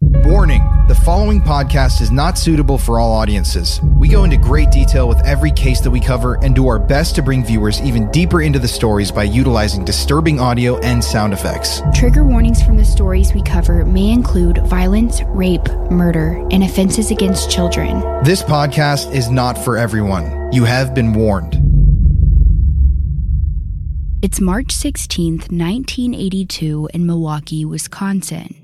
Warning, the following podcast is not suitable for all audiences. We go into great detail with every case that we cover and do our best to bring viewers even deeper into the stories by utilizing disturbing audio and sound effects. Trigger warnings from the stories we cover may include violence, rape, murder, and offenses against children. This podcast is not for everyone. You have been warned. It's March 16th, 1982 in Milwaukee, Wisconsin.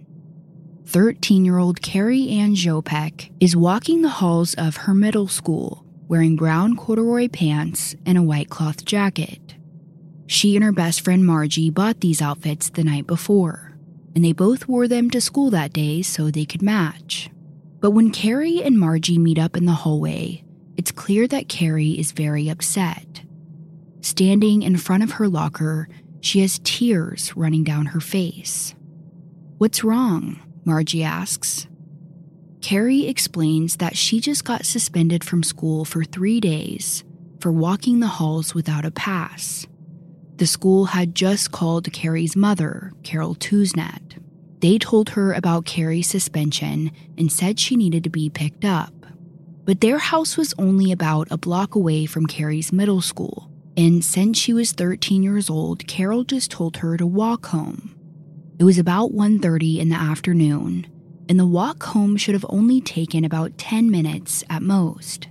13-year-old Carrie Ann Jopek is walking the halls of her middle school, wearing brown corduroy pants and a white cloth jacket. She and her best friend Margie bought these outfits the night before, and they both wore them to school that day so they could match. But when Carrie and Margie meet up in the hallway, it's clear that Carrie is very upset. Standing in front of her locker, she has tears running down her face. "What's wrong?" Margie asks. Carrie explains that she just got suspended from school for 3 days for walking the halls without a pass. The school had just called Carrie's mother, Carol Tuznet. They told her about Carrie's suspension and said she needed to be picked up. But their house was only about a block away from Carrie's middle school, and since she was 13 years old, Carol just told her to walk home. It was about 1:30 in the afternoon, and the walk home should have only taken about 10 minutes at most.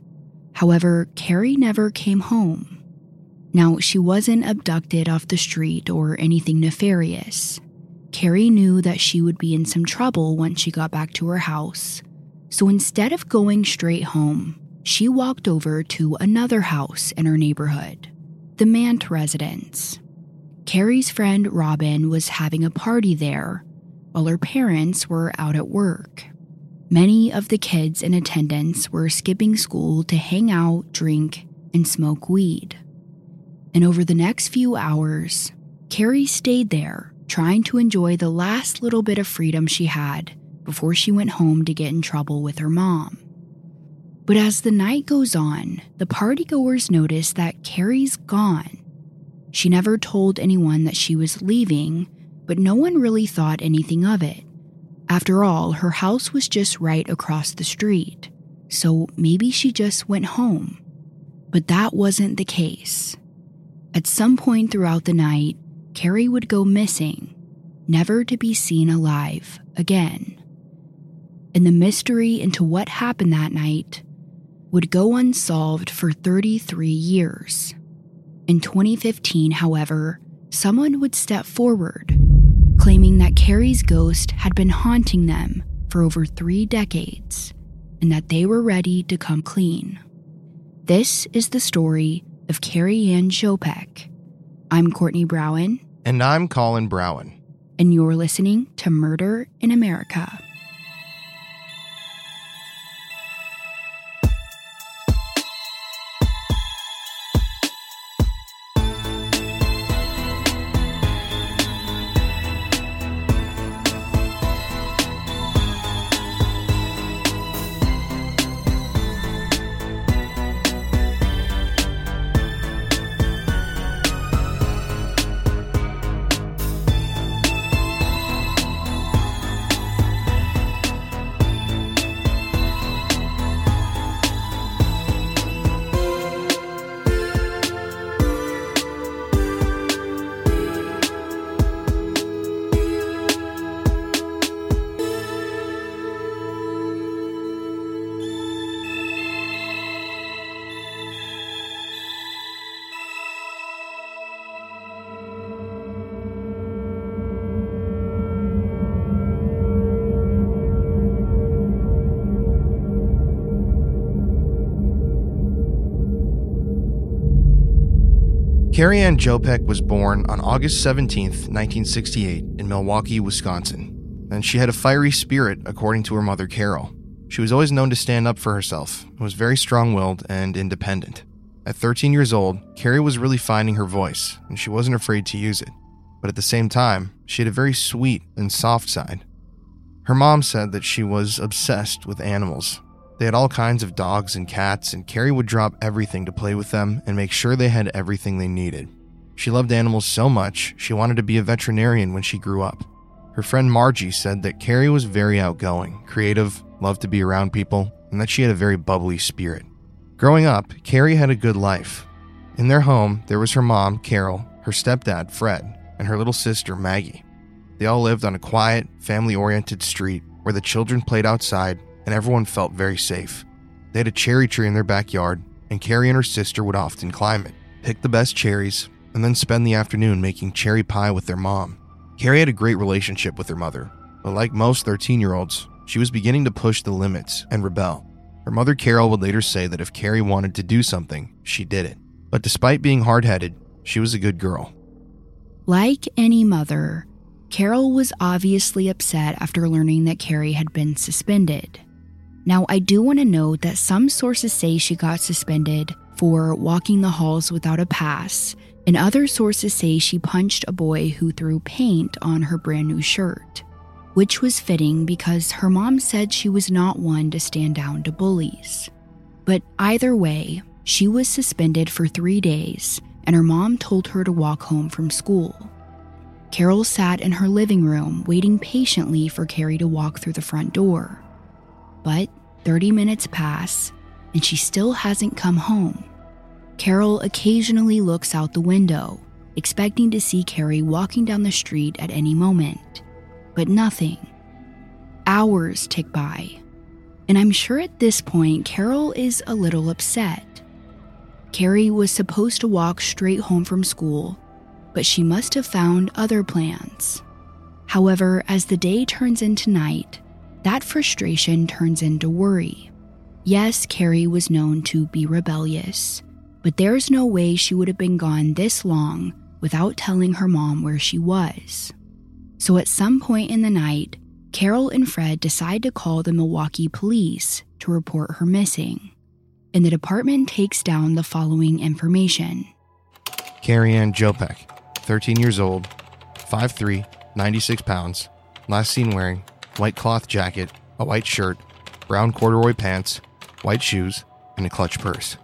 However, Carrie never came home. Now, she wasn't abducted off the street or anything nefarious. Carrie knew that she would be in some trouble once she got back to her house. So instead of going straight home, she walked over to another house in her neighborhood, the Mantz residence. Carrie's friend Robin was having a party there, while her parents were out at work. Many of the kids in attendance were skipping school to hang out, drink, and smoke weed. And over the next few hours, Carrie stayed there, trying to enjoy the last little bit of freedom she had before she went home to get in trouble with her mom. But as the night goes on, the partygoers notice that Carrie's gone. She never told anyone that she was leaving, but no one really thought anything of it. After all, her house was just right across the street, so maybe she just went home. But that wasn't the case. At some point throughout the night, Carrie would go missing, never to be seen alive again. And the mystery into what happened that night would go unsolved for 33 years. In 2015, however, someone would step forward, claiming that Carrie's ghost had been haunting them for over 3 decades and that they were ready to come clean. This is the story of Carrie Ann Jopek. I'm Courtney Browen. And I'm Colin Browen. And you're listening to Murder in America. Carrie Ann Jopek was born on August 17, 1968, in Milwaukee, Wisconsin. and she had a fiery spirit, according to her mother, Carol. She was always known to stand up for herself, was very strong-willed and independent. At 13 years old, Carrie was really finding her voice, and she wasn't afraid to use it. But at the same time, she had a very sweet and soft side. Her mom said that she was obsessed with animals. They had all kinds of dogs and cats, and Carrie would drop everything to play with them and make sure they had everything they needed. She loved animals so much, she wanted to be a veterinarian when she grew up. Her friend Margie said that Carrie was very outgoing, creative, loved to be around people, and that she had a very bubbly spirit. Growing up, Carrie had a good life. In their home, there was her mom, Carol, her stepdad, Fred, and her little sister, Maggie. They all lived on a quiet, family-oriented street where the children played outside and everyone felt very safe. They had a cherry tree in their backyard, and Carrie and her sister would often climb it, pick the best cherries, and then spend the afternoon making cherry pie with their mom. Carrie had a great relationship with her mother, but like most 13-year-olds, she was beginning to push the limits and rebel. Her mother, Carol, would later say that if Carrie wanted to do something, she did it. But despite being hard-headed, she was a good girl. Like any mother, Carol was obviously upset after learning that Carrie had been suspended. Now, I do want to note that some sources say she got suspended for walking the halls without a pass, and other sources say she punched a boy who threw paint on her brand new shirt, which was fitting because her mom said she was not one to stand down to bullies. But either way, she was suspended for 3 days, and her mom told her to walk home from school. Carol sat in her living room, waiting patiently for Carrie to walk through the front door. But 30 minutes pass, and she still hasn't come home. Carol occasionally looks out the window, expecting to see Carrie walking down the street at any moment, but nothing. Hours tick by, and I'm sure at this point, Carol is a little upset. Carrie was supposed to walk straight home from school, but she must have found other plans. However, as the day turns into night, that frustration turns into worry. Yes, Carrie was known to be rebellious, but there's no way she would have been gone this long without telling her mom where she was. So at some point in the night, Carol and Fred decide to call the Milwaukee police to report her missing, and the department takes down the following information. Carrie Ann Jopek, 13 years old, 5'3", 96 pounds, last seen wearing white cloth jacket, a white shirt, brown corduroy pants, white shoes, and a clutch purse.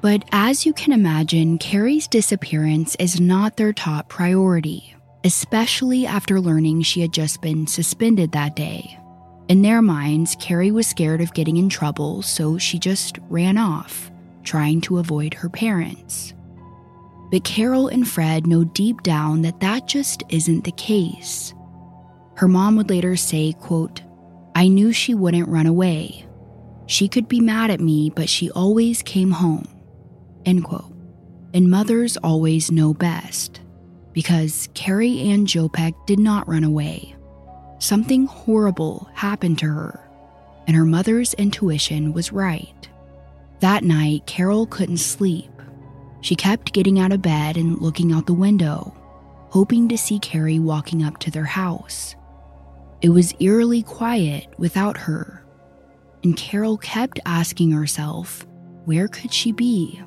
But as you can imagine, Carrie's disappearance is not their top priority, especially after learning she had just been suspended that day. In their minds, Carrie was scared of getting in trouble, so she just ran off, trying to avoid her parents. But Carol and Fred know deep down that that just isn't the case. Her mom would later say, quote, "I knew she wouldn't run away. She could be mad at me, but she always came home." End quote. And mothers always know best, because Carrie Ann Jopek did not run away. Something horrible happened to her, and her mother's intuition was right. That night, Carol couldn't sleep. She kept getting out of bed and looking out the window, hoping to see Carrie walking up to their house. It was eerily quiet without her, and Carol kept asking herself, where could she be?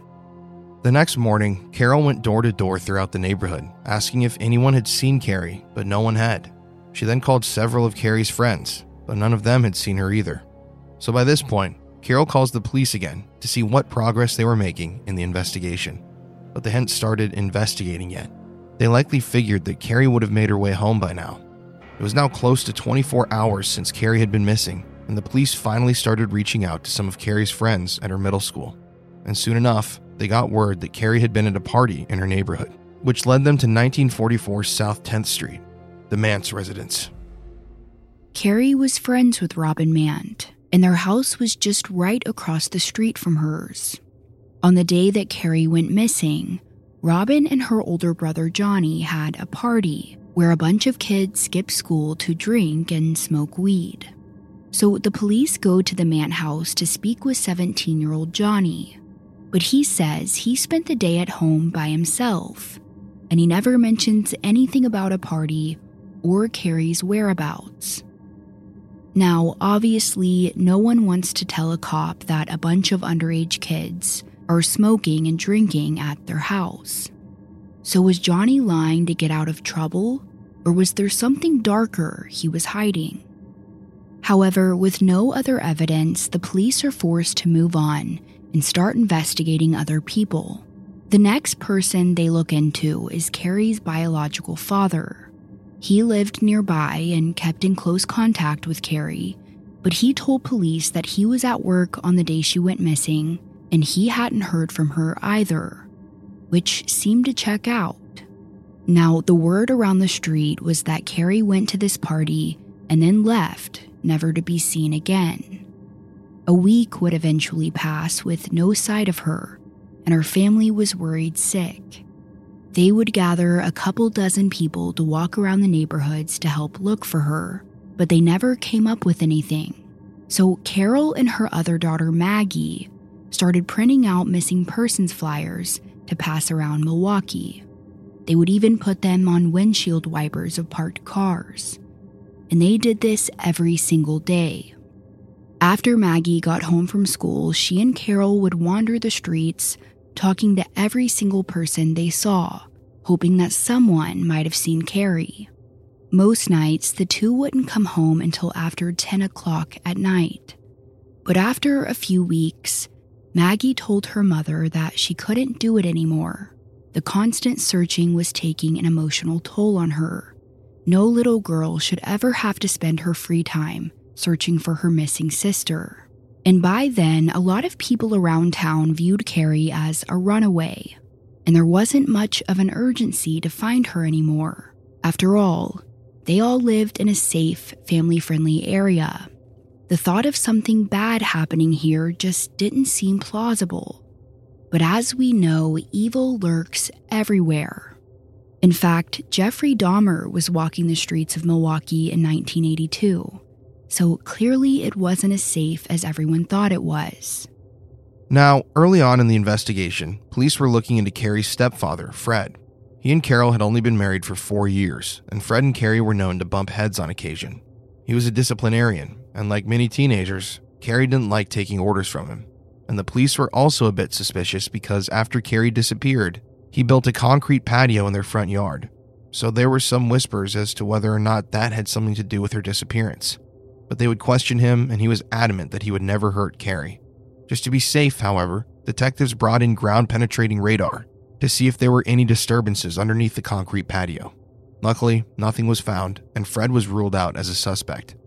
The next morning, Carol went door to door throughout the neighborhood, asking if anyone had seen Carrie, but no one had. She then called several of Carrie's friends, but none of them had seen her either. So by this point, Carol calls the police again to see what progress they were making in the investigation, but they hadn't started investigating yet. They likely figured that Carrie would have made her way home by now. It was now close to 24 hours since Carrie had been missing, and the police finally started reaching out to some of Carrie's friends at her middle school. And soon enough, they got word that Carrie had been at a party in her neighborhood, which led them to 1944 South 10th Street, the Mantz residence. Carrie was friends with Robin Mantz, and their house was just right across the street from hers. On the day that Carrie went missing, Robin and her older brother Johnny had a party where a bunch of kids skipped school to drink and smoke weed. So the police go to the Mantz house to speak with 17-year-old Johnny, but he says he spent the day at home by himself, and he never mentions anything about a party or Carrie's whereabouts. Now, obviously, no one wants to tell a cop that a bunch of underage kids are smoking and drinking at their house. So was Johnny lying to get out of trouble, or was there something darker he was hiding? However, with no other evidence, the police are forced to move on and start investigating other people. The next person they look into is Carrie's biological father. He lived nearby and kept in close contact with Carrie, but he told police that he was at work on the day she went missing, and he hadn't heard from her either, which seemed to check out. Now, the word around the street was that Carrie went to this party and then left, never to be seen again. A week would eventually pass with no sight of her, and her family was worried sick. They would gather a couple dozen people to walk around the neighborhoods to help look for her, but they never came up with anything. So Carol and her other daughter Maggie started printing out missing persons flyers to pass around Milwaukee. They would even put them on windshield wipers of parked cars. And they did this every single day. After Maggie got home from school, she and Carol would wander the streets, talking to every single person they saw, hoping that someone might have seen Carrie. Most nights, the two wouldn't come home until after 10 o'clock at night. But after a few weeks, Maggie told her mother that she couldn't do it anymore. The constant searching was taking an emotional toll on her. No little girl should ever have to spend her free time searching for her missing sister. And by then, a lot of people around town viewed Carrie as a runaway, and there wasn't much of an urgency to find her anymore. After all, they all lived in a safe, family-friendly area. The thought of something bad happening here just didn't seem plausible. But as we know, evil lurks everywhere. In fact, Jeffrey Dahmer was walking the streets of Milwaukee in 1982, so clearly it wasn't as safe as everyone thought it was. Now, early on in the investigation, police were looking into Carrie's stepfather, Fred. He and Carol had only been married for 4 years, and Fred and Carrie were known to bump heads on occasion. He was a disciplinarian, and like many teenagers, Carrie didn't like taking orders from him. And the police were also a bit suspicious because after Carrie disappeared, he built a concrete patio in their front yard, so there were some whispers as to whether or not that had something to do with her disappearance. But they would question him, and he was adamant that he would never hurt Carrie. Just to be safe, however, detectives brought in ground-penetrating radar to see if there were any disturbances underneath the concrete patio. Luckily, nothing was found, and Fred was ruled out as a suspect.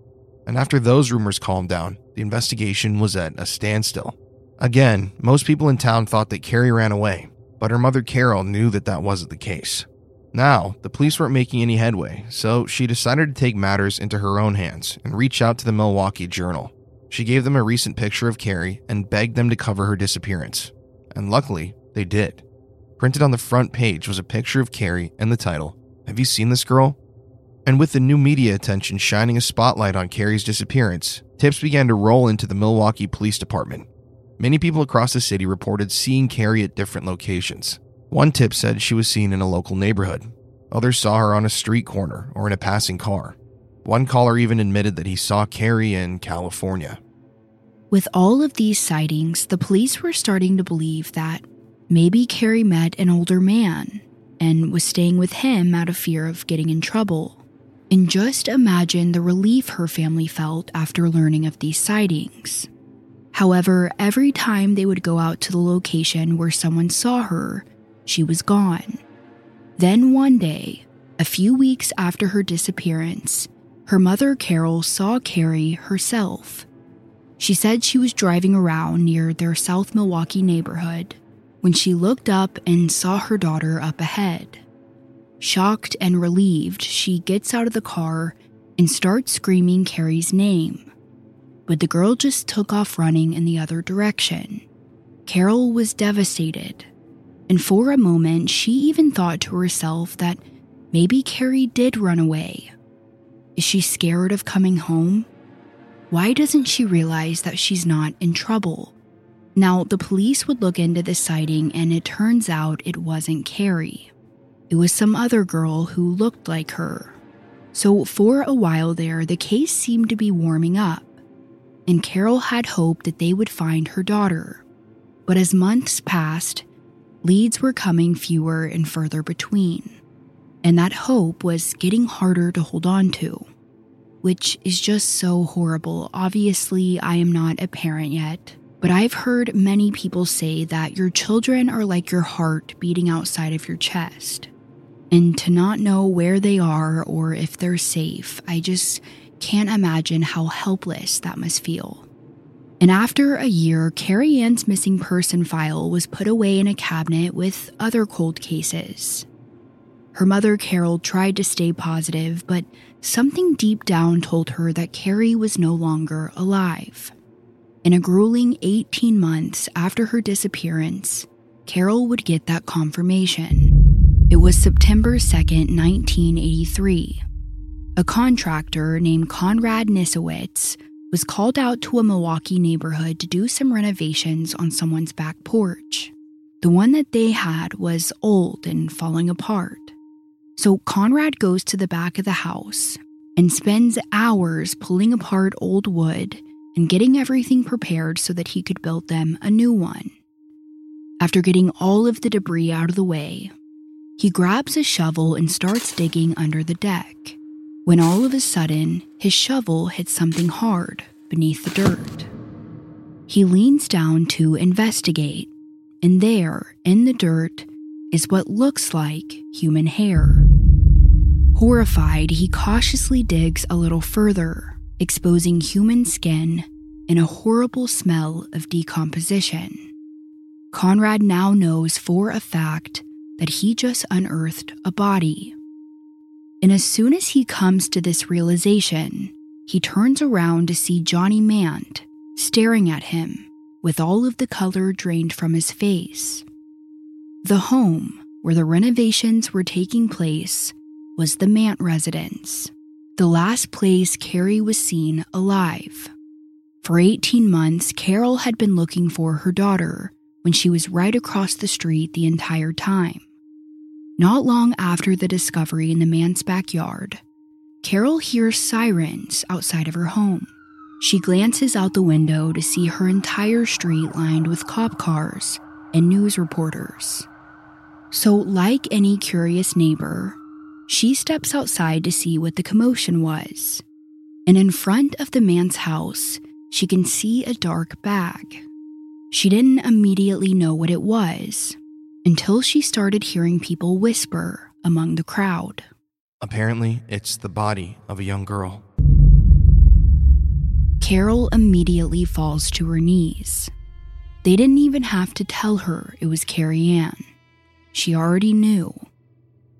And after those rumors calmed down, the investigation was at a standstill. Again, most people in town thought that Carrie ran away, but her mother Carol knew that that wasn't the case. Now, the police weren't making any headway, so she decided to take matters into her own hands and reach out to the Milwaukee Journal. She gave them a recent picture of Carrie and begged them to cover her disappearance. And luckily, they did. Printed on the front page was a picture of Carrie and the title, "Have you seen this girl?" And with the new media attention shining a spotlight on Carrie's disappearance, tips began to roll into the Milwaukee Police Department. Many people across the city reported seeing Carrie at different locations. One tip said she was seen in a local neighborhood. Others saw her on a street corner or in a passing car. One caller even admitted that he saw Carrie in California. With all of these sightings, the police were starting to believe that maybe Carrie met an older man and was staying with him out of fear of getting in trouble. And just imagine the relief her family felt after learning of these sightings. However, every time they would go out to the location where someone saw her, she was gone. Then one day, a few weeks after her disappearance, her mother Carol saw Carrie herself. She said she was driving around near their South Milwaukee neighborhood when she looked up and saw her daughter up ahead. Shocked and relieved, she gets out of the car and starts screaming Carrie's name. But the girl just took off running in the other direction. Carol was devastated, and for a moment, she even thought to herself that maybe Carrie did run away. Is she scared of coming home? Why doesn't she realize that she's not in trouble? Now, the police would look into this sighting, and it turns out it wasn't Carrie. It was some other girl who looked like her. So for a while there, the case seemed to be warming up, and Carol had hoped that they would find her daughter. But as months passed, leads were coming fewer and further between, and that hope was getting harder to hold on to, which is just so horrible. Obviously, I am not a parent yet, but I've heard many people say that your children are like your heart beating outside of your chest. And to not know where they are or if they're safe, I just can't imagine how helpless that must feel. And after a year, Carrie Ann's missing person file was put away in a cabinet with other cold cases. Her mother, Carol, tried to stay positive, but something deep down told her that Carrie was no longer alive. In a grueling 18 months after her disappearance, Carol would get that confirmation. It was September 2nd, 1983. A contractor named Conrad Nisowitz was called out to a Milwaukee neighborhood to do some renovations on someone's back porch. The one that they had was old and falling apart. So Conrad goes to the back of the house and spends hours pulling apart old wood and getting everything prepared so that he could build them a new one. After getting all of the debris out of the way, he grabs a shovel and starts digging under the deck, when all of a sudden, his shovel hits something hard beneath the dirt. He leans down to investigate, and there, in the dirt, is what looks like human hair. Horrified, he cautiously digs a little further, exposing human skin and a horrible smell of decomposition. Conrad now knows for a fact that he just unearthed a body. And as soon as he comes to this realization, he turns around to see Johnny Mantz staring at him with all of the color drained from his face. The home where the renovations were taking place was the Mantz residence, the last place Carrie was seen alive. For 18 months, Carol had been looking for her daughter when she was right across the street the entire time. Not long after the discovery in the man's backyard, Carol hears sirens outside of her home. She glances out the window to see her entire street lined with cop cars and news reporters. So, like any curious neighbor, she steps outside to see what the commotion was. And in front of the man's house, she can see a dark bag. She didn't immediately know what it was until she started hearing people whisper among the crowd. Apparently, it's the body of a young girl. Carol immediately falls to her knees. They didn't even have to tell her it was Carrie Ann. She already knew.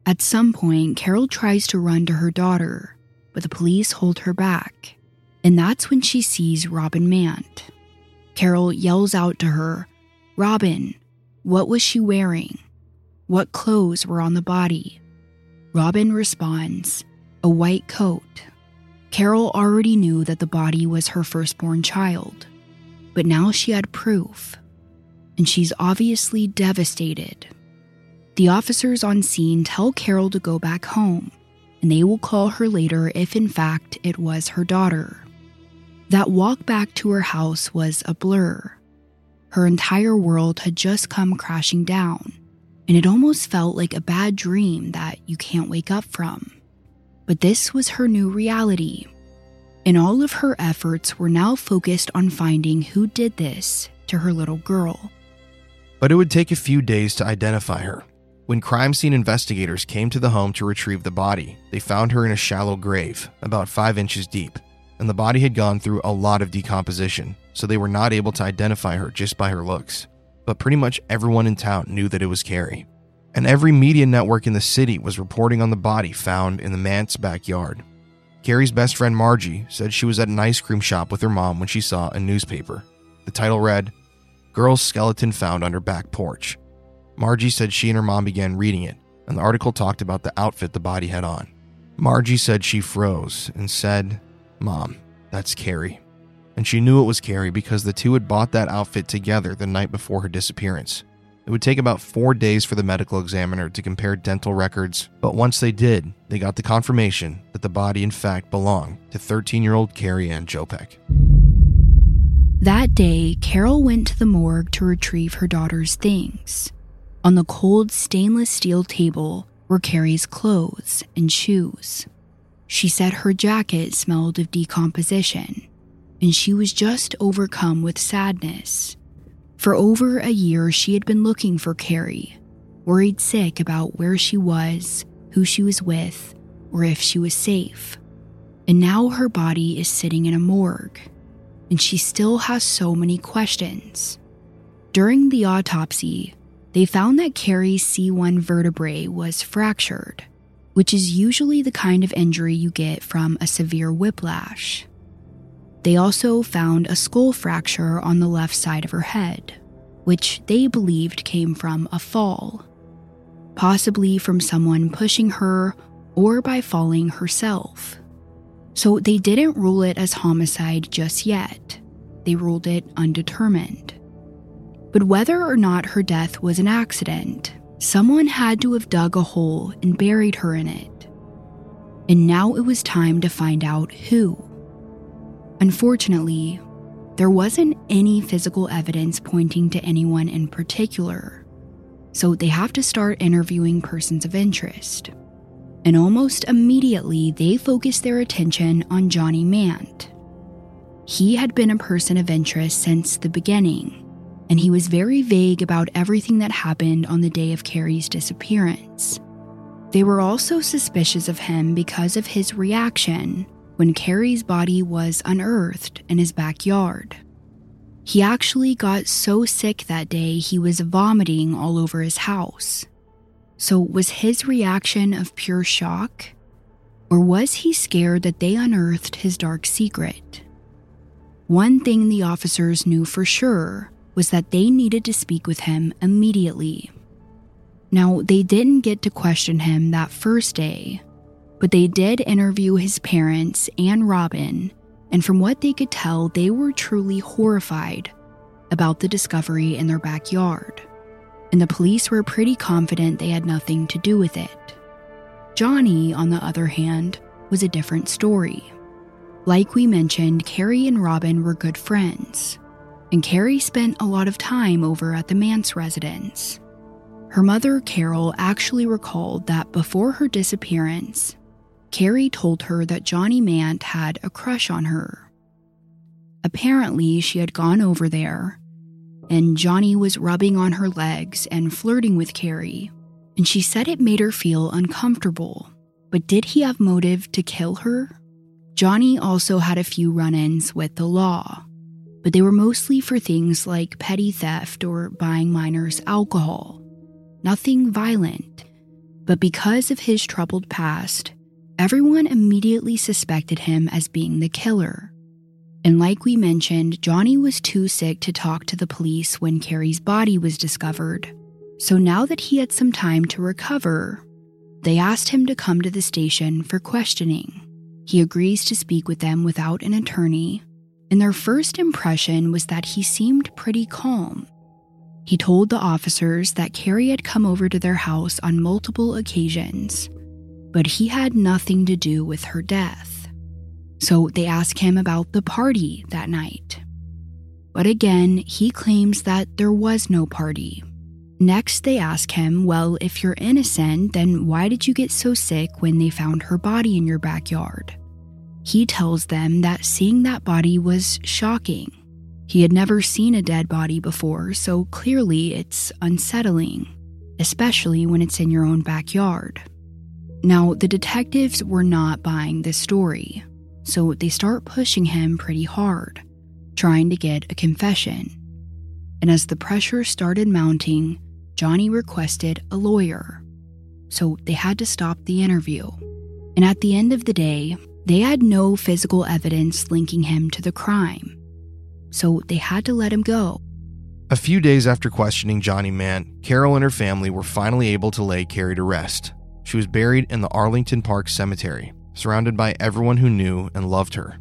At some point, Carol tries to run to her daughter, but the police hold her back. And that's when she sees Robin Mantz. Carol yells out to her, "Robin, what was she wearing? What clothes were on the body?" Robin responds, "A white coat." Carol already knew that the body was her firstborn child, but now she had proof, and she's obviously devastated. The officers on scene tell Carol to go back home, and they will call her later if in fact it was her daughter. That walk back to her house was a blur. Her entire world had just come crashing down, and it almost felt like a bad dream that you can't wake up from. But this was her new reality, and all of her efforts were now focused on finding who did this to her little girl. But it would take a few days to identify her. When crime scene investigators came to the home to retrieve the body, they found her in a shallow grave, about 5 inches deep. And the body had gone through a lot of decomposition, so they were not able to identify her just by her looks. But pretty much everyone in town knew that it was Carrie. And every media network in the city was reporting on the body found in the Mantz backyard. Carrie's best friend Margie said she was at an ice cream shop with her mom when she saw a newspaper. The title read, "Girl's Skeleton Found Under Back Porch." Margie said she and her mom began reading it, and the article talked about the outfit the body had on. Margie said she froze and said, "Mom, that's Carrie." And she knew it was Carrie because the two had bought that outfit together the night before her disappearance. It would take about 4 days for the medical examiner to compare dental records, but once they did, they got the confirmation that the body in fact belonged to 13-year-old Carrie Ann Jopek. That day, Carol went to the morgue to retrieve her daughter's things. On the cold stainless steel table were Carrie's clothes and shoes. She said her jacket smelled of decomposition, and she was just overcome with sadness. For over a year, she had been looking for Carrie, worried sick about where she was, who she was with, or if she was safe. And now her body is sitting in a morgue, and she still has so many questions. During the autopsy, they found that Carrie's C1 vertebrae was fractured, which is usually the kind of injury you get from a severe whiplash. They also found a skull fracture on the left side of her head, which they believed came from a fall, possibly from someone pushing her or by falling herself. So they didn't rule it as homicide just yet. They ruled it undetermined. But whether or not her death was an accident, someone had to have dug a hole and buried her in it. And now it was time to find out who. Unfortunately, there wasn't any physical evidence pointing to anyone in particular, so they have to start interviewing persons of interest. And almost immediately, they focused their attention on Johnny Mantz. He had been a person of interest since the beginning, and he was very vague about everything that happened on the day of Carrie's disappearance. They were also suspicious of him because of his reaction when Carrie's body was unearthed in his backyard. He actually got so sick that day he was vomiting all over his house. So was his reaction of pure shock? Or was he scared that they unearthed his dark secret? One thing the officers knew for sure was that they needed to speak with him immediately. Now, they didn't get to question him that first day, but they did interview his parents and Robin, and from what they could tell, they were truly horrified about the discovery in their backyard, and the police were pretty confident they had nothing to do with it. Johnny, on the other hand, was a different story. Like we mentioned, Carrie and Robin were good friends, and Carrie spent a lot of time over at the Mantz residence. Her mother, Carol, actually recalled that before her disappearance, Carrie told her that Johnny Mantz had a crush on her. Apparently, she had gone over there, and Johnny was rubbing on her legs and flirting with Carrie, and she said it made her feel uncomfortable. But did he have motive to kill her? Johnny also had a few run-ins with the law, but they were mostly for things like petty theft or buying minors alcohol. Nothing violent. But because of his troubled past, everyone immediately suspected him as being the killer. And like we mentioned, Johnny was too sick to talk to the police when Carrie's body was discovered. So now that he had some time to recover, they asked him to come to the station for questioning. He agrees to speak with them without an attorney, and their first impression was that he seemed pretty calm. He told the officers that Carrie had come over to their house on multiple occasions, but he had nothing to do with her death. So they asked him about the party that night. But again, he claims that there was no party. Next, they ask him, well, if you're innocent, then why did you get so sick when they found her body in your backyard? He tells them that seeing that body was shocking. He had never seen a dead body before, so clearly it's unsettling, especially when it's in your own backyard. Now, the detectives were not buying this story, so they start pushing him pretty hard, trying to get a confession. And as the pressure started mounting, Johnny requested a lawyer, so they had to stop the interview. And at the end of the day, they had no physical evidence linking him to the crime, so they had to let him go. A few days after questioning Johnny Mantz, Carol and her family were finally able to lay Carrie to rest. She was buried in the Arlington Park Cemetery, surrounded by everyone who knew and loved her.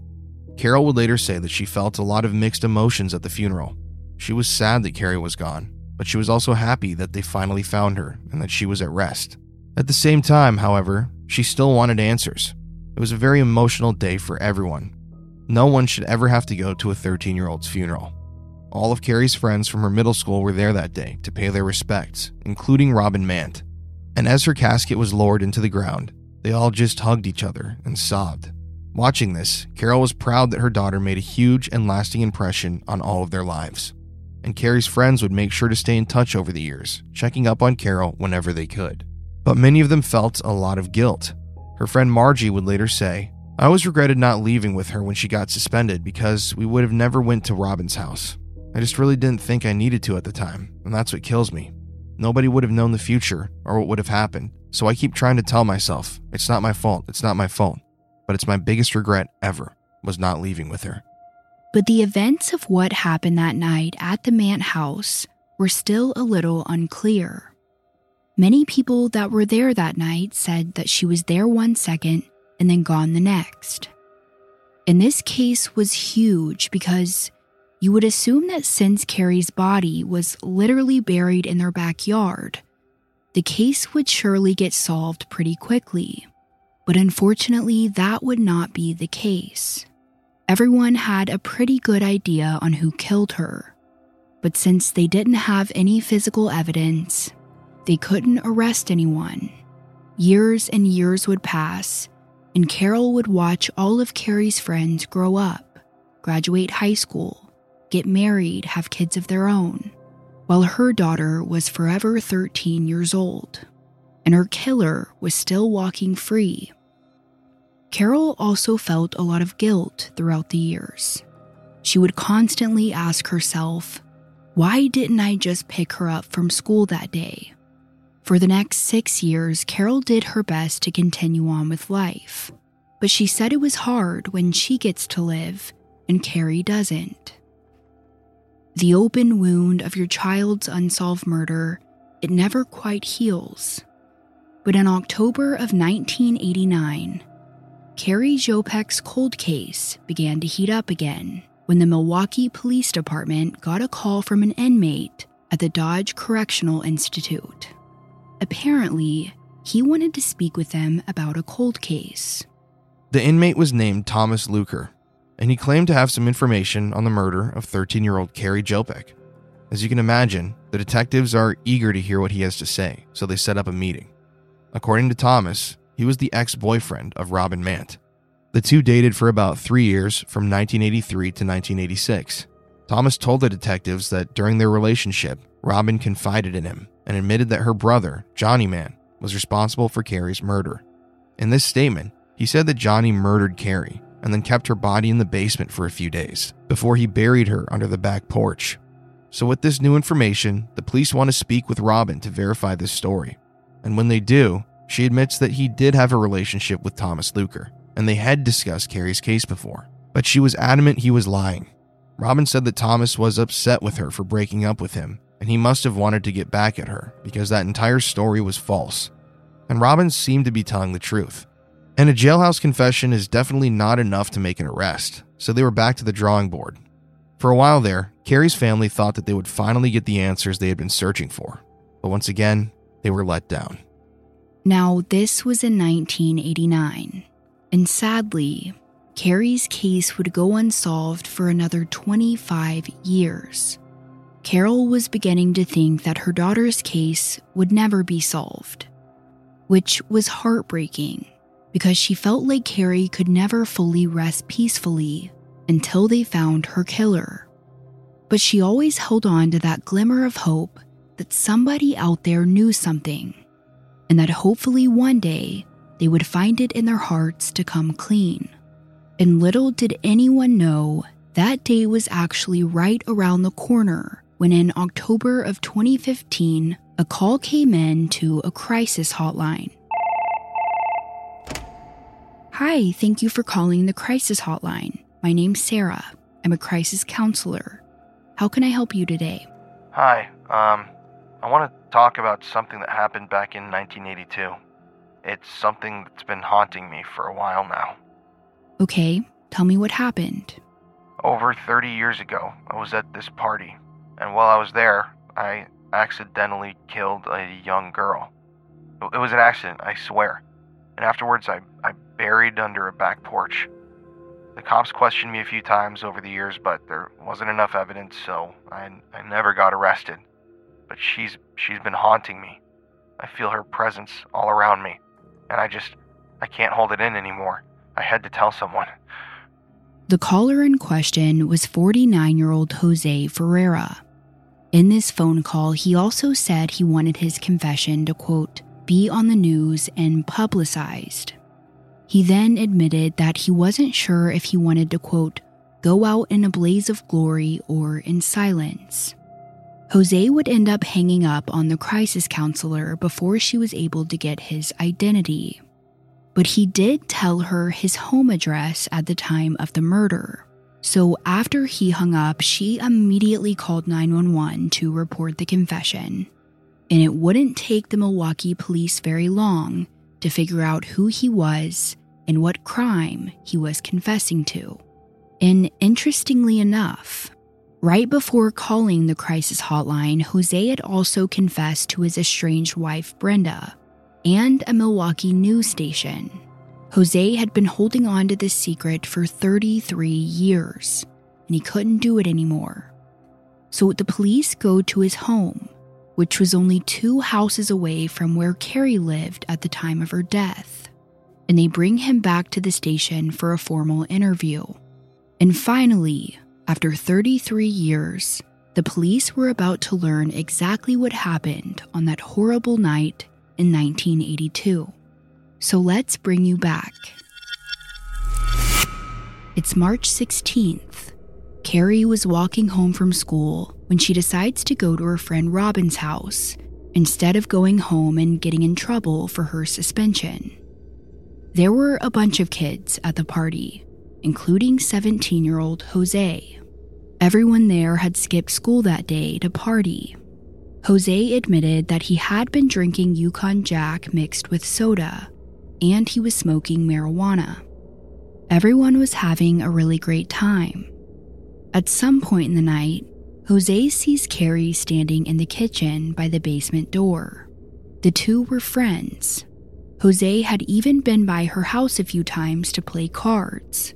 Carol would later say that she felt a lot of mixed emotions at the funeral. She was sad that Carrie was gone, but she was also happy that they finally found her and that she was at rest. At the same time, however, she still wanted answers. It was a very emotional day for everyone. No one should ever have to go to a 13-year-old's funeral. All of Carrie's friends from her middle school were there that day to pay their respects, including Robin Mantz. And as her casket was lowered into the ground, they all just hugged each other and sobbed. Watching this, Carol was proud that her daughter made a huge and lasting impression on all of their lives. And Carrie's friends would make sure to stay in touch over the years, checking up on Carol whenever they could. But many of them felt a lot of guilt. Her friend Margie would later say, "I always regretted not leaving with her when she got suspended because we would have never went to Robin's house. I just really didn't think I needed to at the time, and that's what kills me. Nobody would have known the future or what would have happened, so I keep trying to tell myself, it's not my fault, it's not my fault. But it's my biggest regret ever, was not leaving with her." But the events of what happened that night at the Mantz house were still a little unclear. Many people that were there that night said that she was there one second and then gone the next. And this case was huge because you would assume that since Carrie's body was literally buried in their backyard, the case would surely get solved pretty quickly. But unfortunately, that would not be the case. Everyone had a pretty good idea on who killed her, but since they didn't have any physical evidence, they couldn't arrest anyone. Years and years would pass, and Carol would watch all of Carrie's friends grow up, graduate high school, get married, have kids of their own, while her daughter was forever 13 years old, and her killer was still walking free. Carol also felt a lot of guilt throughout the years. She would constantly ask herself, why didn't I just pick her up from school that day? For the next 6 years, Carol did her best to continue on with life, but she said it was hard when she gets to live and Carrie doesn't. The open wound of your child's unsolved murder, it never quite heals. But in October of 1989, Carrie Jopek's cold case began to heat up again when the Milwaukee Police Department got a call from an inmate at the Dodge Correctional Institute. Apparently, he wanted to speak with them about a cold case. The inmate was named Thomas Luker, and he claimed to have some information on the murder of 13-year-old Carrie Jopek. As you can imagine, the detectives are eager to hear what he has to say, so they set up a meeting. According to Thomas, he was the ex-boyfriend of Robin Mantz. The two dated for about 3 years, from 1983 to 1986. Thomas told the detectives that during their relationship, Robin confided in him and admitted that her brother, Johnny Mantz, was responsible for Carrie's murder. In this statement, he said that Johnny murdered Carrie and then kept her body in the basement for a few days before he buried her under the back porch. So with this new information, the police want to speak with Robin to verify this story. And when they do, she admits that he did have a relationship with Thomas Luker, and they had discussed Carrie's case before, but she was adamant he was lying. Robin said that Thomas was upset with her for breaking up with him, and he must have wanted to get back at her because that entire story was false. And Robin seemed to be telling the truth. And a jailhouse confession is definitely not enough to make an arrest, so they were back to the drawing board. For a while there, Carrie's family thought that they would finally get the answers they had been searching for, but once again, they were let down. Now, this was in 1989, and sadly, Carrie's case would go unsolved for another 25 years. Carol was beginning to think that her daughter's case would never be solved, which was heartbreaking because she felt like Carrie could never fully rest peacefully until they found her killer. But she always held on to that glimmer of hope that somebody out there knew something, and that hopefully one day they would find it in their hearts to come clean. And little did anyone know, that day was actually right around the corner when in October of 2015, a call came in to a crisis hotline. "Hi, thank you for calling the crisis hotline. My name's Sarah. I'm a crisis counselor. How can I help you today?" "Hi, I want to talk about something that happened back in 1982. It's something that's been haunting me for a while now." "Okay, tell me what happened." "Over 30 years ago, I was at this party, and while I was there, I accidentally killed a young girl. It was an accident, I swear. And afterwards, I buried under a back porch. The cops questioned me a few times over the years, but there wasn't enough evidence, so I never got arrested. But she's been haunting me. I feel her presence all around me, and I can't hold it in anymore. I had to tell someone. The caller in question was 49-year-old Jose Ferreira. In this phone call, he also said he wanted his confession to, quote, be on the news and publicized. He then admitted that he wasn't sure if he wanted to, quote, go out in a blaze of glory or in silence. Jose would end up hanging up on the crisis counselor before she was able to get his identity. But he did tell her his home address at the time of the murder. So after he hung up, she immediately called 911 to report the confession. And it wouldn't take the Milwaukee police very long to figure out who he was and what crime he was confessing to. And interestingly enough, right before calling the crisis hotline, Jose had also confessed to his estranged wife, Brenda, and a Milwaukee news station. Jose had been holding on to this secret for 33 years, and he couldn't do it anymore. So the police go to his home, which was only 2 houses away from where Carrie lived at the time of her death. And they bring him back to the station for a formal interview. And finally, after 33 years, the police were about to learn exactly what happened on that horrible night in 1982. So let's bring you back. It's March 16th. Carrie was walking home from school when she decides to go to her friend Robin's house instead of going home and getting in trouble for her suspension. There were a bunch of kids at the party, including 17-year-old Jose. Everyone there had skipped school that day to party. Jose admitted that he had been drinking Yukon Jack mixed with soda, and he was smoking marijuana. Everyone was having a really great time. At some point in the night, Jose sees Carrie standing in the kitchen by the basement door. The two were friends. Jose had even been by her house a few times to play cards,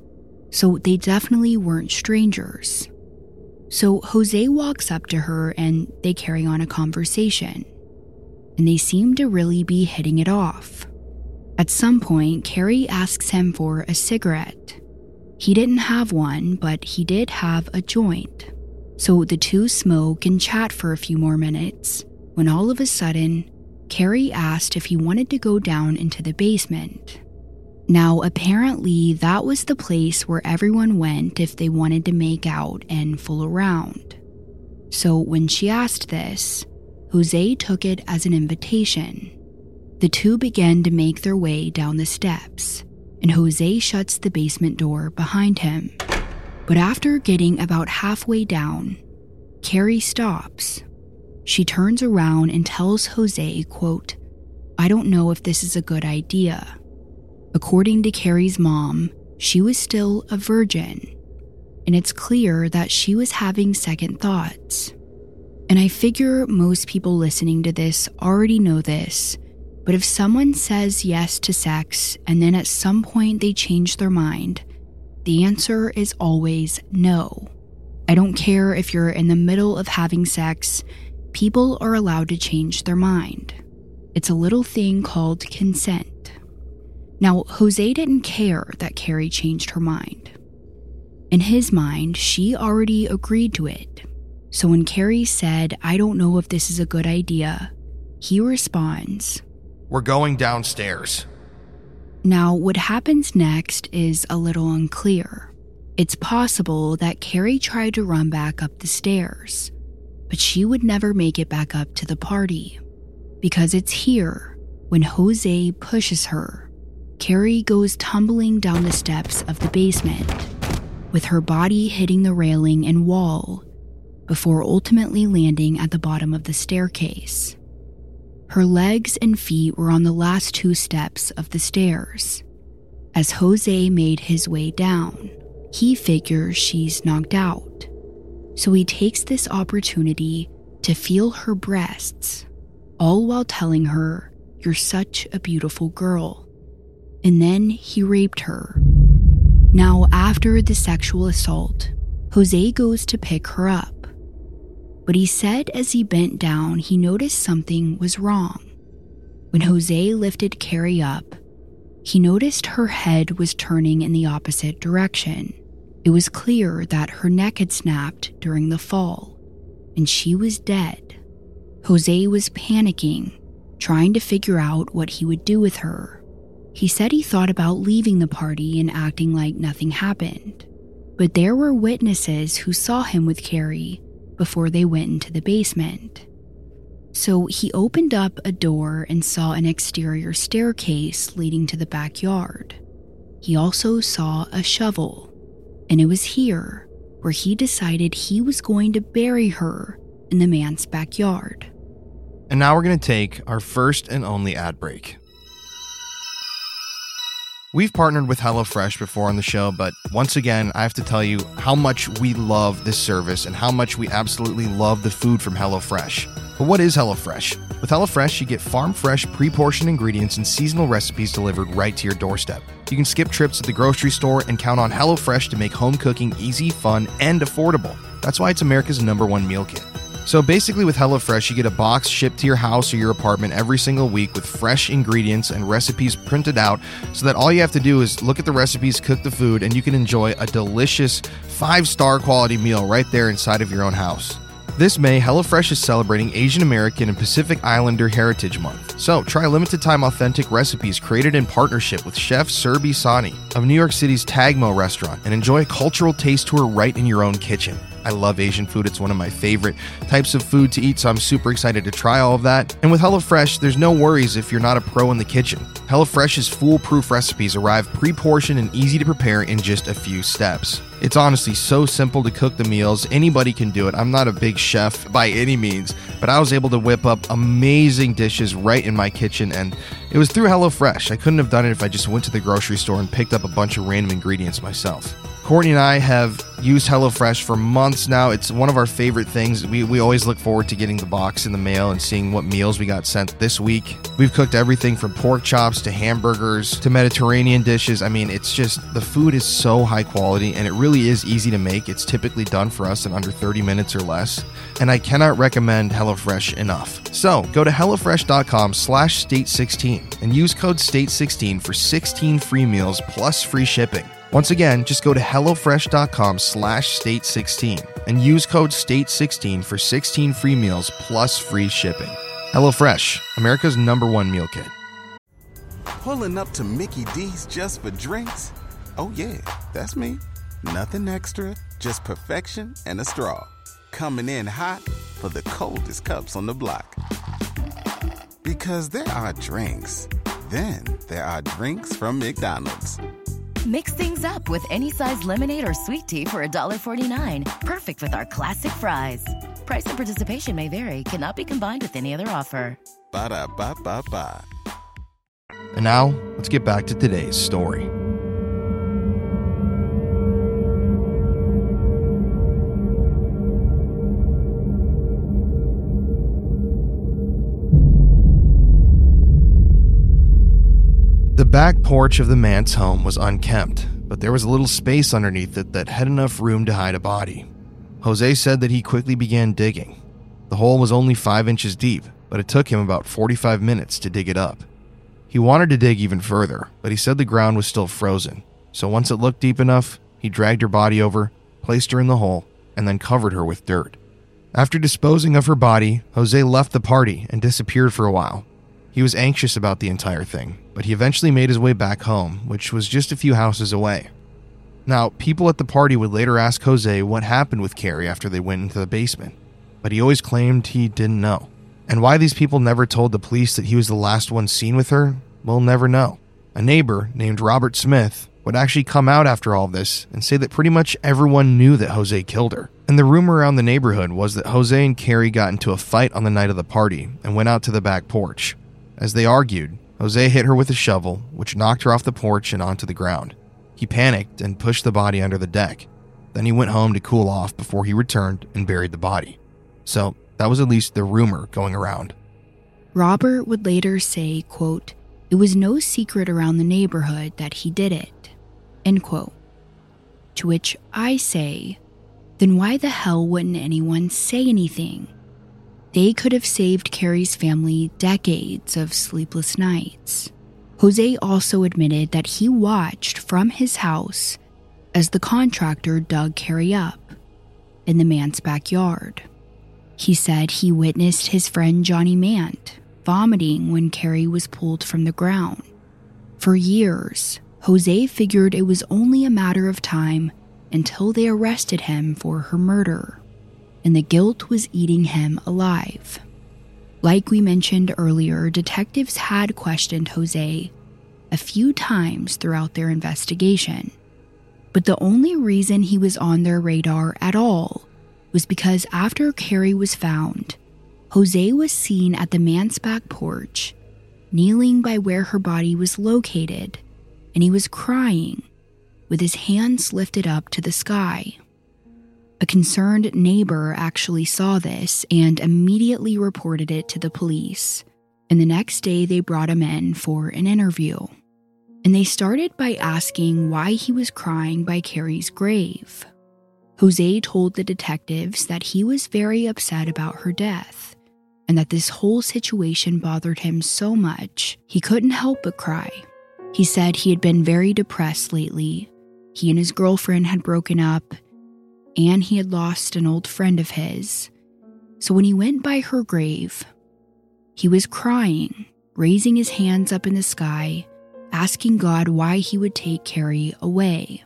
so they definitely weren't strangers. So Jose walks up to her and they carry on a conversation, and they seem to really be hitting it off. At some point, Carrie asks him for a cigarette. He didn't have one, but he did have a joint. So the two smoke and chat for a few more minutes, when all of a sudden, Carrie asked if he wanted to go down into the basement. Now, apparently, that was the place where everyone went if they wanted to make out and fool around. So when she asked this, Jose took it as an invitation. The two began to make their way down the steps, and Jose shuts the basement door behind him. But after getting about halfway down, Carrie stops. She turns around and tells Jose, quote, I don't know if this is a good idea. According to Carrie's mom, she was still a virgin, and it's clear that she was having second thoughts. And I figure most people listening to this already know this, but if someone says yes to sex and then at some point they change their mind, the answer is always no. I don't care if you're in the middle of having sex, people are allowed to change their mind. It's a little thing called consent. Now, Jose didn't care that Carrie changed her mind. In his mind, she already agreed to it. So when Carrie said, I don't know if this is a good idea, he responds, We're going downstairs. Now, what happens next is a little unclear. It's possible that Carrie tried to run back up the stairs, but she would never make it back up to the party, because it's here when Jose pushes her. Carrie goes tumbling down the steps of the basement, with her body hitting the railing and wall, before ultimately landing at the bottom of the staircase. Her legs and feet were on the last 2 steps of the stairs. As Jose made his way down, he figures she's knocked out. So he takes this opportunity to feel her breasts, all while telling her, "You're such a beautiful girl." And then he raped her. Now, after the sexual assault, Jose goes to pick her up. But he said as he bent down, he noticed something was wrong. When Jose lifted Carrie up, he noticed her head was turning in the opposite direction. It was clear that her neck had snapped during the fall, and she was dead. Jose was panicking, trying to figure out what he would do with her. He said he thought about leaving the party and acting like nothing happened. But there were witnesses who saw him with Carrie before they went into the basement. So he opened up a door and saw an exterior staircase leading to the backyard. He also saw a shovel, and it was here where he decided he was going to bury her in the man's backyard. And now we're going to take our first and only ad break. We've partnered with HelloFresh before on the show, but once again, I have to tell you how much we love this service and how much we absolutely love the food from HelloFresh. But what is HelloFresh? With HelloFresh, you get farm-fresh, pre-portioned ingredients and seasonal recipes delivered right to your doorstep. You can skip trips to the grocery store and count on HelloFresh to make home cooking easy, fun, and affordable. That's why it's America's #1 meal kit. So basically with HelloFresh, you get a box shipped to your house or your apartment every single week with fresh ingredients and recipes printed out so that all you have to do is look at the recipes, cook the food, and you can enjoy a delicious 5-star quality meal right there inside of your own house. This May, HelloFresh is celebrating Asian American and Pacific Islander Heritage Month. So try limited-time authentic recipes created in partnership with Chef Serbi Sani of New York City's Tagmo restaurant and enjoy a cultural taste tour right in your own kitchen. I love Asian food. It's one of my favorite types of food to eat, so I'm super excited to try all of that. And with HelloFresh, there's no worries if you're not a pro in the kitchen. HelloFresh's foolproof recipes arrive pre-portioned and easy to prepare in just a few steps. It's honestly so simple to cook the meals. Anybody can do it. I'm not a big chef by any means, but I was able to whip up amazing dishes right in my kitchen, and it was through HelloFresh. I couldn't have done it if I just went to the grocery store and picked up a bunch of random ingredients myself. Courtney and I have used HelloFresh for months now. It's one of our favorite things. We always look forward to getting the box in the mail and seeing what meals we got sent this week. We've cooked everything from pork chops to hamburgers to Mediterranean dishes. I mean, it's just, the food is so high quality and it really is easy to make. It's typically done for us in under 30 minutes or less. And I cannot recommend HelloFresh enough. So go to HelloFresh.com/state16 and use code state16 for 16 free meals plus free shipping. Once again, just go to HelloFresh.com/state16 and use code state16 for 16 free meals plus free shipping. HelloFresh, America's #1 meal kit. Pulling up to Mickey D's just for drinks? Oh yeah, that's me. Nothing extra, just perfection and a straw. Coming in hot for the coldest cups on the block. Because there are drinks. Then there are drinks from McDonald's. Mix things up with any size lemonade or sweet tea for $1.49. Perfect with our classic fries. Price and participation may vary. Cannot be combined with any other offer. Ba-da-ba-ba-ba. And now, let's get back to today's story. The back porch of the Mantz home was unkempt, but there was a little space underneath it that had enough room to hide a body. Jose said that he quickly began digging. The hole was only 5 inches deep, but it took him about 45 minutes to dig it up. He wanted to dig even further, but he said the ground was still frozen, so once it looked deep enough, he dragged her body over, placed her in the hole, and then covered her with dirt. After disposing of her body, Jose left the party and disappeared for a while. He was anxious about the entire thing, but he eventually made his way back home, which was just a few houses away. Now, people at the party would later ask Jose what happened with Carrie after they went into the basement, but he always claimed he didn't know. And why these people never told the police that he was the last one seen with her, we'll never know. A neighbor named Robert Smith would actually come out after all this and say that pretty much everyone knew that Jose killed her. And the rumor around the neighborhood was that Jose and Carrie got into a fight on the night of the party and went out to the back porch. As they argued, Jose hit her with a shovel, which knocked her off the porch and onto the ground. He panicked and pushed the body under the deck. Then he went home to cool off before he returned and buried the body. So That was at least the rumor going around. Robert would later say, quote, "It was no secret around the neighborhood that he did it," end quote. To which I say, then why the hell wouldn't anyone say anything? They could have saved Carrie's family decades of sleepless nights. Jose also admitted that he watched from his house as the contractor dug Carrie up in the Mantz backyard. He said he witnessed his friend Johnny Mantz vomiting when Carrie was pulled from the ground. For years, Jose figured it was only a matter of time until they arrested him for her murder, and the guilt was eating him alive. Like we mentioned earlier, detectives had questioned Jose a few times throughout their investigation, but the only reason he was on their radar at all was because after Carrie was found, Jose was seen at the Mantz back porch, kneeling by where her body was located, and he was crying with his hands lifted up to the sky. A concerned neighbor actually saw this and immediately reported it to the police, and the next day they brought him in for an interview. And they started by asking why he was crying by Carrie's grave. Jose told the detectives that he was very upset about her death, and that this whole situation bothered him so much he couldn't help but cry. He said he had been very depressed lately. He and his girlfriend had broken up, and he had lost an old friend of his. So when he went by her grave, he was crying, raising his hands up in the sky, asking God why he would take Carrie away.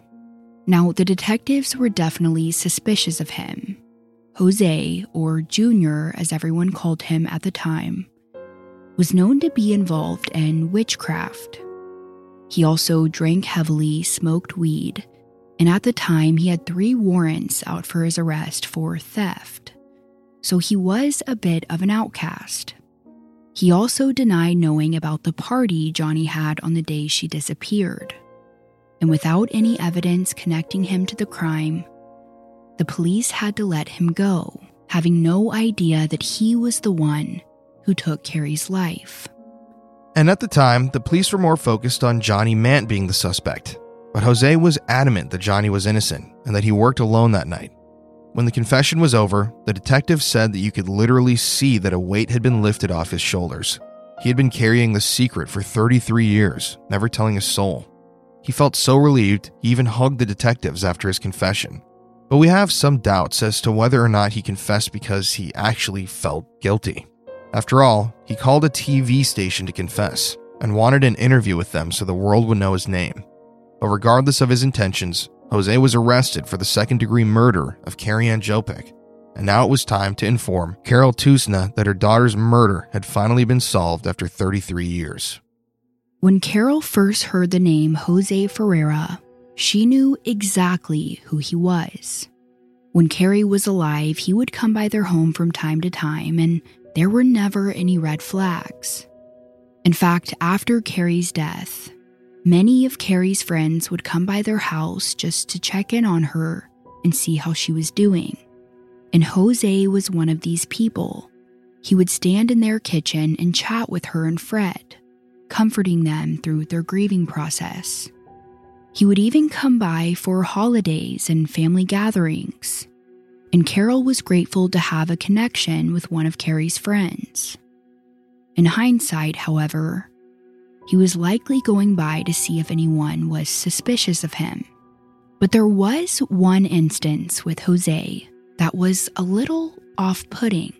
Now, the detectives were definitely suspicious of him. Jose, or Junior as everyone called him at the time, was known to be involved in witchcraft. He also drank heavily, smoked weed, and at the time he had 3 warrants out for his arrest for theft. So he was a bit of an outcast. He also denied knowing about the party Johnny had on the day she disappeared. And without any evidence connecting him to the crime, the police had to let him go, having no idea that he was the one who took Carrie's life. And at the time, the police were more focused on Johnny Mantz being the suspect. But Jose was adamant that Johnny was innocent and that he worked alone that night. When the confession was over, the detective said that you could literally see that a weight had been lifted off his shoulders. He had been carrying the secret for 33 years, never telling a soul. He felt so relieved, he even hugged the detectives after his confession. But we have some doubts as to whether or not he confessed because he actually felt guilty. After all, he called a TV station to confess and wanted an interview with them so the world would know his name. But regardless of his intentions, Jose was arrested for the second-degree murder of Carrie Ann Jopek, and now it was time to inform Carol Tuznet that her daughter's murder had finally been solved after 33 years. When Carol first heard the name Jose Ferreira, she knew exactly who he was. When Carrie was alive, he would come by their home from time to time, and there were never any red flags. In fact, after Carrie's death, many of Carrie's friends would come by their house just to check in on her and see how she was doing. And Jose was one of these people. He would stand in their kitchen and chat with her and Fred, comforting them through their grieving process. He would even come by for holidays and family gatherings. And Carol was grateful to have a connection with one of Carrie's friends. In hindsight, however, he was likely going by to see if anyone was suspicious of him. But there was one instance with Jose that was a little off-putting.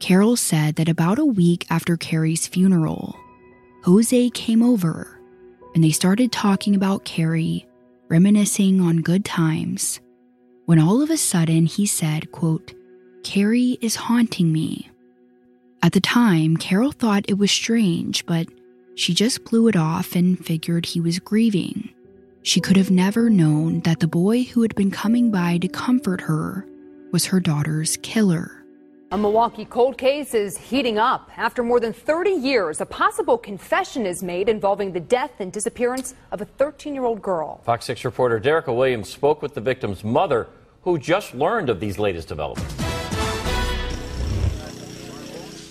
Carol said that about a week after Carrie's funeral, Jose came over and they started talking about Carrie, reminiscing on good times, when all of a sudden he said, quote, "Carrie is haunting me." At the time, Carol thought it was strange, but she just blew it off and figured he was grieving. She could have never known that the boy who had been coming by to comfort her was her daughter's killer. A Milwaukee cold case is heating up. After more than 30 years, a possible confession is made involving the death and disappearance of a 13-year-old girl. Fox 6 reporter Derica Williams spoke with the victim's mother, who just learned of these latest developments.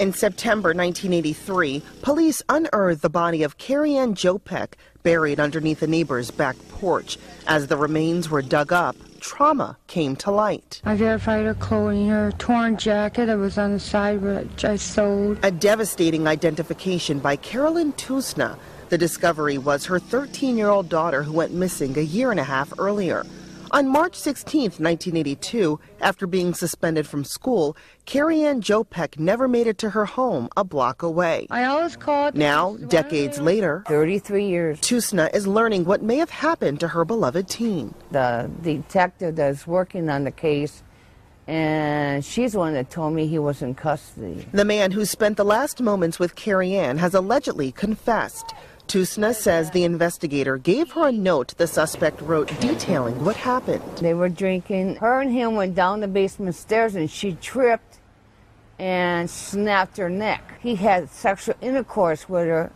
In September 1983, police unearthed the body of Carrie Ann Jopek buried underneath a neighbor's back porch. As the remains were dug up, trauma came to light. I identified her clothing, her torn jacket that was on the side, which I sold. A devastating identification by Carol Tuznet. The discovery was her 13-year-old daughter who went missing a year and a half earlier. On March 16, 1982, after being suspended from school, Carrie Ann Jopek never made it to her home a block away. I always called. Now, decades later, 33 years, Tuznet is learning what may have happened to her beloved teen. The detective that's working on the case, and she's the one that told me he was in custody. The man who spent the last moments with Carrie Ann has allegedly confessed. Tuznet says the investigator gave her a note the suspect wrote detailing what happened. They were drinking. Her and him went down the basement stairs and she tripped and snapped her neck. He had sexual intercourse with her.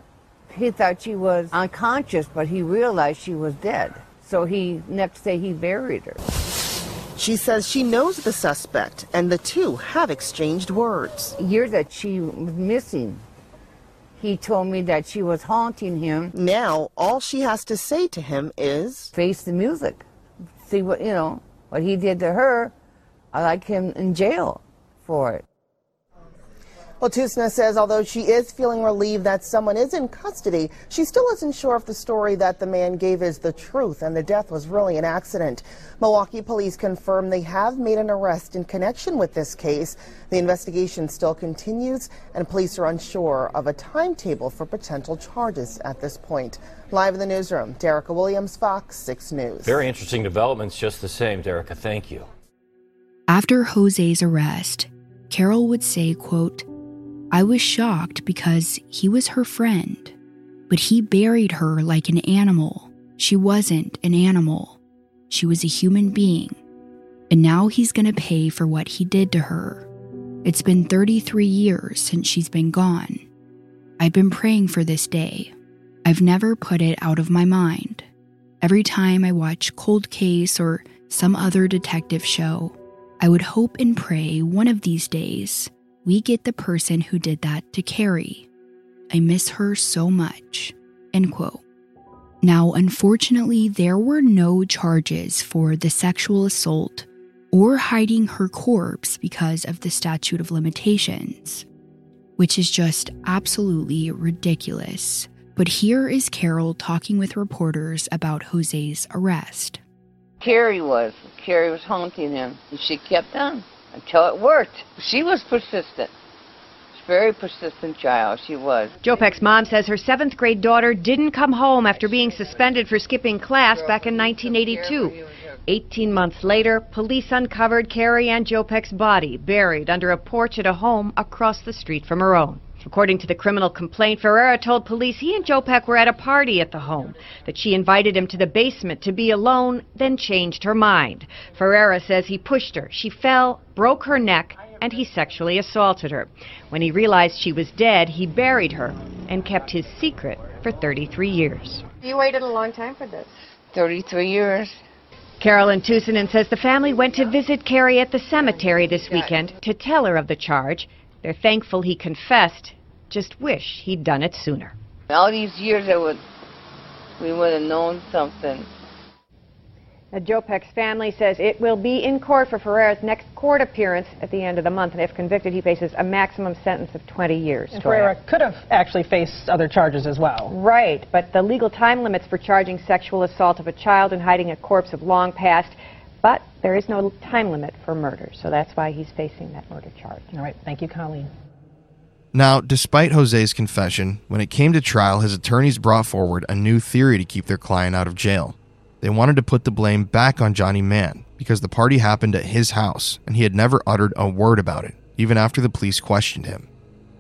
He thought she was unconscious, but he realized she was dead. So next day he buried her. She says she knows the suspect and the two have exchanged words. Years that she was missing. He told me that she was haunting him. Now, all she has to say to him is... face the music. See what, you know, what he did to her, I like him in jail for it. Well, Tuznet says although she is feeling relieved that someone is in custody, she still isn't sure if the story that the man gave is the truth and the death was really an accident. Milwaukee police confirm they have made an arrest in connection with this case. The investigation still continues, and police are unsure of a timetable for potential charges at this point. Live in the newsroom, Derica Williams, Fox 6 News. Very interesting developments just the same, Derica. Thank you. After Jose's arrest, Carol would say, quote, I was shocked because he was her friend, but he buried her like an animal. She wasn't an animal. She was a human being. And now he's going to pay for what he did to her. It's been 33 years since she's been gone. I've been praying for this day. I've never put it out of my mind. Every time I watch Cold Case or some other detective show, I would hope and pray one of these days we get the person who did that to Carrie. I miss her so much, end quote. Now, unfortunately, there were no charges for the sexual assault or hiding her corpse because of the statute of limitations, which is just absolutely ridiculous. But here is Carol talking with reporters about Jose's arrest. Carrie was haunting him, and she kept on. Until it worked. She was persistent. Very persistent child, she was. Jopek's mom says her 7th grade daughter didn't come home after being suspended for skipping class back in 1982. 18 months later, police uncovered Carrie Ann Jopek's body buried under a porch at a home across the street from her own. According to the criminal complaint, Ferreira told police he and Jopek were at a party at the home, that she invited him to the basement to be alone, then changed her mind. Ferreira says he pushed her. She fell, broke her neck, and he sexually assaulted her. When he realized she was dead, he buried her and kept his secret for 33 years. You waited a long time for this. 33 years. Carol Tuznet says the family went to visit Carrie at the cemetery this weekend to tell her of the charge. They're thankful he confessed, just wish he'd done it sooner. All these years we would have known something. Now, Jopek's family says it will be in court for Ferreira's next court appearance at the end of the month, and if convicted, he faces a maximum sentence of 20 years. And Ferreira could have actually faced other charges as well. Right, but the legal time limits for charging sexual assault of a child and hiding a corpse have long passed. But there is no time limit for murder, so that's why he's facing that murder charge. All right, thank you, Colleen. Now, despite Jose's confession, when it came to trial, his attorneys brought forward a new theory to keep their client out of jail. They wanted to put the blame back on Johnny Mantz because the party happened at his house, and he had never uttered a word about it, even after the police questioned him.